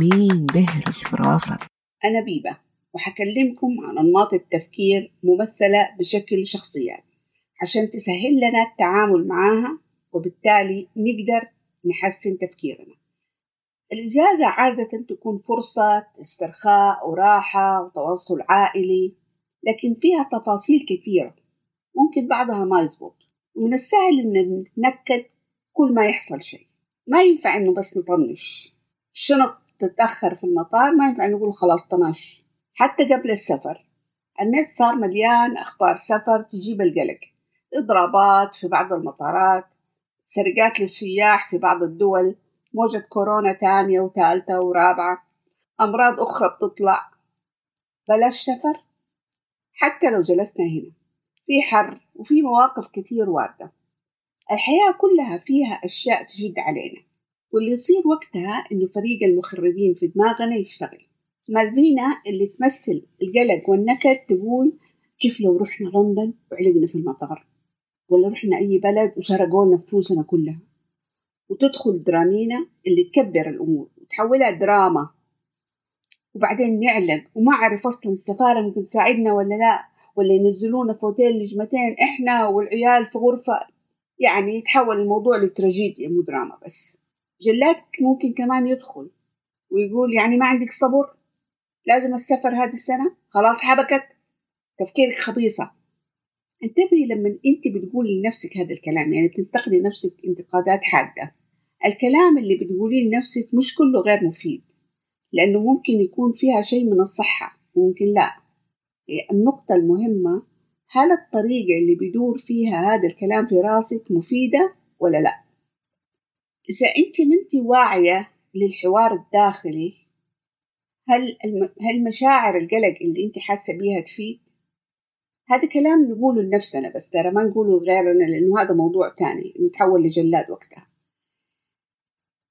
مين بهرش في راسك؟ أنا بيبة، وحكلمكم عن أنماط التفكير ممثلة بشكل شخصيات عشان تسهل لنا التعامل معاها، وبالتالي نقدر نحسن تفكيرنا. الإجازة عادة تكون فرصة استرخاء وراحة وتواصل عائلي، لكن فيها تفاصيل كثيرة ممكن بعضها ما يزبط، ومن السهل إن نتنكد كل ما يحصل شيء. ما ينفع إنه بس نطنش. الشنط تتأخر في المطار، ما ينفع نقول خلاص طنش. حتى قبل السفر النت صار مليان أخبار سفر تجيب القلق، إضرابات في بعض المطارات، سرقات للسياح في بعض الدول، موجة كورونا تانية وثالثة ورابعة، أمراض أخرى بتطلع. بلاش سفر حتى لو جلسنا هنا، في حر وفي مواقف كتير واردة. الحياة كلها فيها أشياء تجد علينا، واللي يصير وقتها إنه فريق المخربين في دماغنا يشتغل. مالفينا اللي تمثل القلق والنكد تقول كيف لو رحنا لندن وعلقنا في المطار، ولا رحنا أي بلد وسرقونا فلوسنا كلها، وتدخل درامينا اللي تكبر الأمور وتحولها دراما، وبعدين نعلق وما عرف أصلا السفارة ممكن تساعدنا ولا لا، ولا ينزلونا في اوتيل نجمتين إحنا والعيال في غرفة. يعني يتحول الموضوع لتراجيديا مو دراما بس. جلاتك ممكن كمان يدخل ويقول يعني ما عندك صبر، لازم السفر هذه السنة، خلاص حبكت تفكيرك خبيصة. انتبهي لما انت بتقولي لنفسك هذا الكلام، يعني تنتقدي نفسك انتقادات حادة. الكلام اللي بتقوليه لنفسك مش كله غير مفيد، لأنه ممكن يكون فيها شيء من الصحة وممكن لا. النقطة المهمة، هل الطريقة اللي بيدور فيها هذا الكلام في راسك مفيدة ولا لا؟ إذا أنت منتي واعية للحوار الداخلي، هل مشاعر القلق اللي أنت حاسة بيها تفيد؟ هذا كلام نقوله لنفسنا بس، ترى ما نقوله لغيرنا، لأنه هذا موضوع تاني نتحول لجلاد وقتها.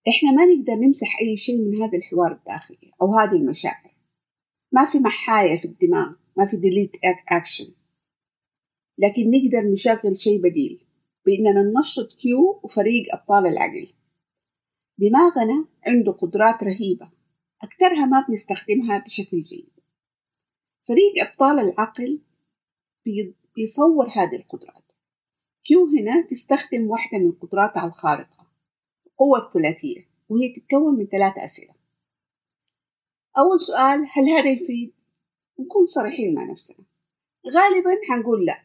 إحنا ما نقدر نمسح أي شيء من هذا الحوار الداخلي أو هذه المشاعر. ما في محاية في الدماغ، ما في delete action، لكن نقدر نشغل شيء بديل بأننا ننشط كيو وفريق أبطال العقل. دماغنا عنده قدرات رهيبة أكثرها ما بنستخدمها بشكل جيد. فريق أبطال العقل بيصور هذه القدرات. كيو هنا تستخدم واحدة من قدراتها الخارقة، قوة الثلاثية، وهي تتكون من 3 أسئلة. أول سؤال، هل هذا يفيد؟ نكون صريحين مع نفسنا، غالبا هنقول لا،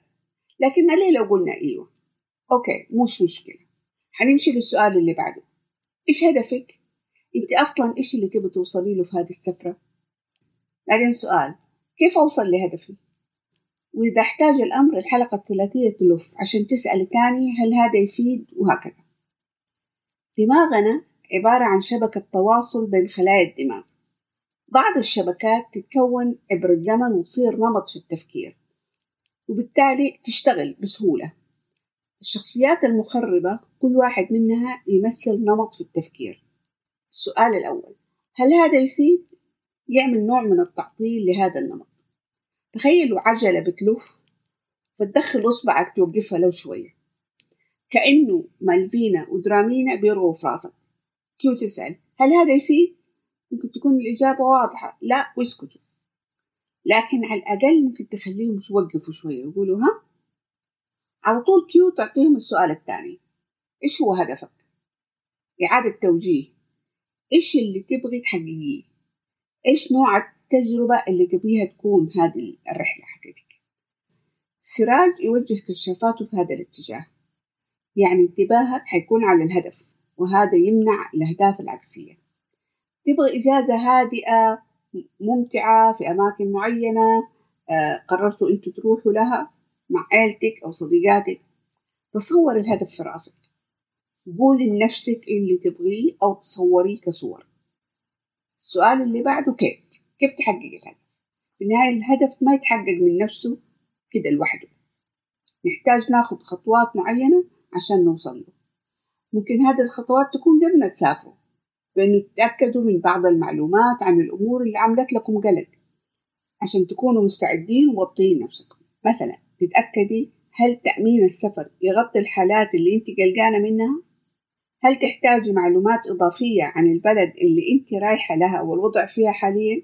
لكن ليه لو قلنا ايوه؟ اوكي مش مشكلة. هنمشي للسؤال اللي بعده، ايش هدفك؟ انت اصلا ايش اللي تبي توصلي له في هذه السفرة؟ بعدين سؤال، كيف اوصل لهدفي؟ واذا احتاج الامر الحلقة الثلاثية تلف عشان تسأل تاني، هل هذا يفيد؟ وهكذا. دماغنا عبارة عن شبكة تواصل بين خلايا الدماغ. بعض الشبكات تتكون عبر الزمن وتصير نمط في التفكير، وبالتالي تشتغل بسهولة. الشخصيات المخربة كل واحد منها يمثل نمط في التفكير. السؤال الأول، هل هذا يفيد؟ يعمل نوع من التعطيل لهذا النمط. تخيلوا عجلة بتلف فتدخل أصبعك توقفها لو شوية، كأنه مالفينا ودرامينا بيرغوا في راسك. كيو تسأل هل هذا يفيد؟ ممكن تكون الإجابة واضحة لا واسكتوا، لكن على الأقل ممكن تخليهم يوقفوا شوية ويقولوا ها. على طول كيو تعطيهم السؤال الثاني، إيش هو هدفك؟ إعادة توجيه، إيش اللي تبغي تحققيه؟ إيش نوع التجربة اللي تبيها تكون هذه الرحلة حقتك؟ سراج يوجه كشافاته في هذا الاتجاه، يعني انتباهك حيكون على الهدف، وهذا يمنع الأهداف العكسية. تبغى إجازة هادئة ممتعة في أماكن معينة قررتوا أنتوا تروحوا لها مع عائلتك أو صديقاتك. تصور الهدف في رأسك، قول لنفسك اللي تبغيه أو تصوريه كصور. السؤال اللي بعده، كيف تحقق الهدف؟ في النهاية الهدف ما يتحقق من نفسه كده لوحده، نحتاج ناخد خطوات معينة عشان نوصل له. ممكن هذه الخطوات تكون قبل ما تسافروا، بأنه تتأكدوا من بعض المعلومات عن الأمور اللي عملت لكم قلق عشان تكونوا مستعدين ووطين نفسكم. مثلا تتأكدي هل تأمين السفر يغطي الحالات اللي انت قلقانة منها؟ هل تحتاجي معلومات إضافية عن البلد اللي أنت رايحة لها والوضع فيها حاليا؟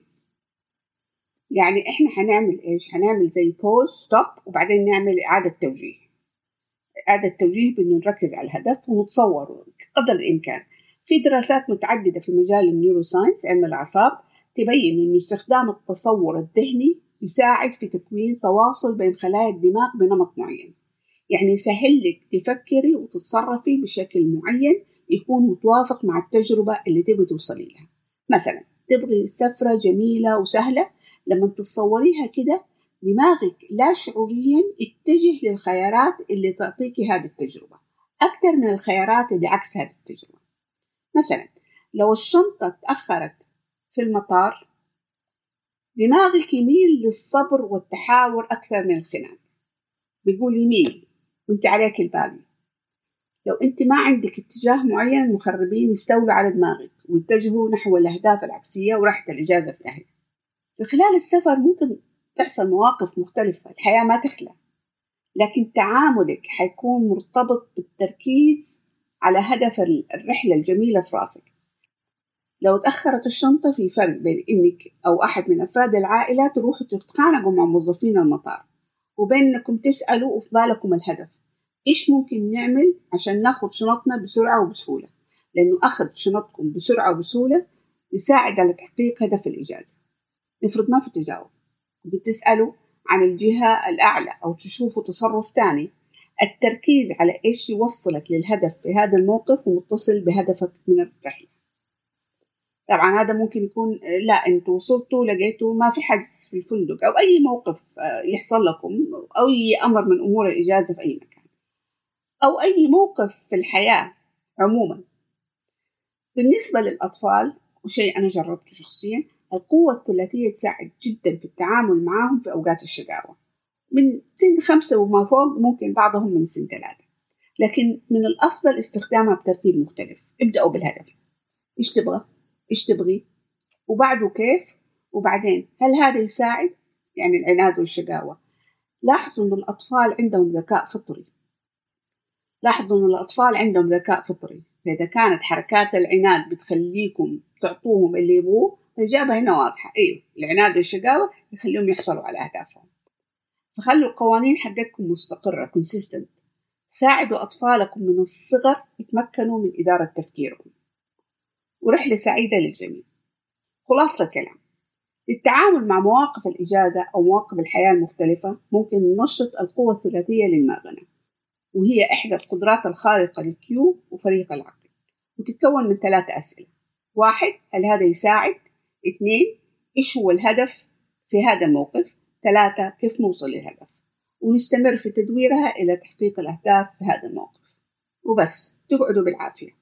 يعني إحنا هنعمل إيش؟ هنعمل زي pause stop وبعدين نعمل إعادة توجيه. إعادة توجيه بأنه نركز على الهدف ونتصوره قدر الإمكان. في دراسات متعددة في مجال النيوروساينس علم الأعصاب تبين أن استخدام التصور الذهني يساعد في تكوين تواصل بين خلايا الدماغ بنمط معين، يعني يسهل لك تفكري وتتصرفي بشكل معين يكون متوافق مع التجربة اللي تبي توصلي لها. مثلا تبغي سفرة جميلة وسهلة، لما تتصوريها كده دماغك لا شعوريا اتجه للخيارات اللي تعطيكي هذه التجربة أكثر من الخيارات اللي عكس هذه التجربة. مثلا لو الشنطة تأخرت في المطار دماغك يميل للصبر والتحاور أكثر من الخناق، بيقول يميل وانت عليك الباقي. لو انت ما عندك اتجاه معين المخربين يستولوا على دماغك ويتجهوا نحو الأهداف العكسية وراحة الإجازة في الأهل. خلال السفر ممكن تحصل مواقف مختلفة، الحياة ما تخلى، لكن تعاملك حيكون مرتبط بالتركيز على هدف الرحلة الجميلة في راسك. لو تأخرت الشنطة في فرق بين إنك أو أحد من أفراد العائلة تروحوا تتخانقوا مع موظفين المطار وبين إنكم تسألوا في بالكم الهدف إيش ممكن نعمل عشان ناخد شنطنا بسرعة وبسهولة، لأنه أخذ شنطكم بسرعة وبسهولة يساعد على تحقيق هدف الإجازة. نفرض ما في تجاوب، بتسألوا عن الجهة الأعلى أو تشوفوا تصرف تاني. التركيز على إيش يوصلك للهدف في هذا الموقف ومتصل بهدفك من الرحلة. طبعا هذا ممكن يكون لا انتوا وصلتوا لقيتوا ما في حجز في الفندق او اي موقف يحصل لكم او اي امر من امور الاجازه في اي مكان او اي موقف في الحياه عموما. بالنسبه للاطفال وشيء انا جربته شخصيا، القوه الثلاثيه تساعد جدا في التعامل معهم في اوقات الشقاوه من سن 5 وما فوق، ممكن بعضهم من سن 3، لكن من الافضل استخدامها بترتيب مختلف. ابداوا بالهدف، ايش تبغي وبعده كيف وبعدين هل هذا يساعد، يعني العناد والشقاوة. لاحظوا أن الأطفال عندهم ذكاء فطري إذا كانت حركات العناد بتخليكم تعطوهم اللي يبغوه، الإجابة هنا واضحة، أيوه العناد والشقاوة يخليهم يحصلوا على أهدافهم. فخلوا القوانين حقتكم مستقرة consistent. ساعدوا أطفالكم من الصغر يتمكنوا من إدارة تفكيرهم. ورحلة سعيدة للجميع. خلاصة الكلام، للتعامل مع مواقف الإجازة أو مواقف الحياة المختلفة ممكن ننشط القوة الثلاثية للمغنى، وهي إحدى القدرات الخارقة للكيو وفريق العقل، وتتكون من 3 أسئلة. 1 هل هذا يساعد؟ 2 إيش هو الهدف في هذا الموقف؟ 3 كيف نوصل للهدف؟ ونستمر في تدويرها إلى تحقيق الأهداف في هذا الموقف. وبس تقعدوا بالعافية.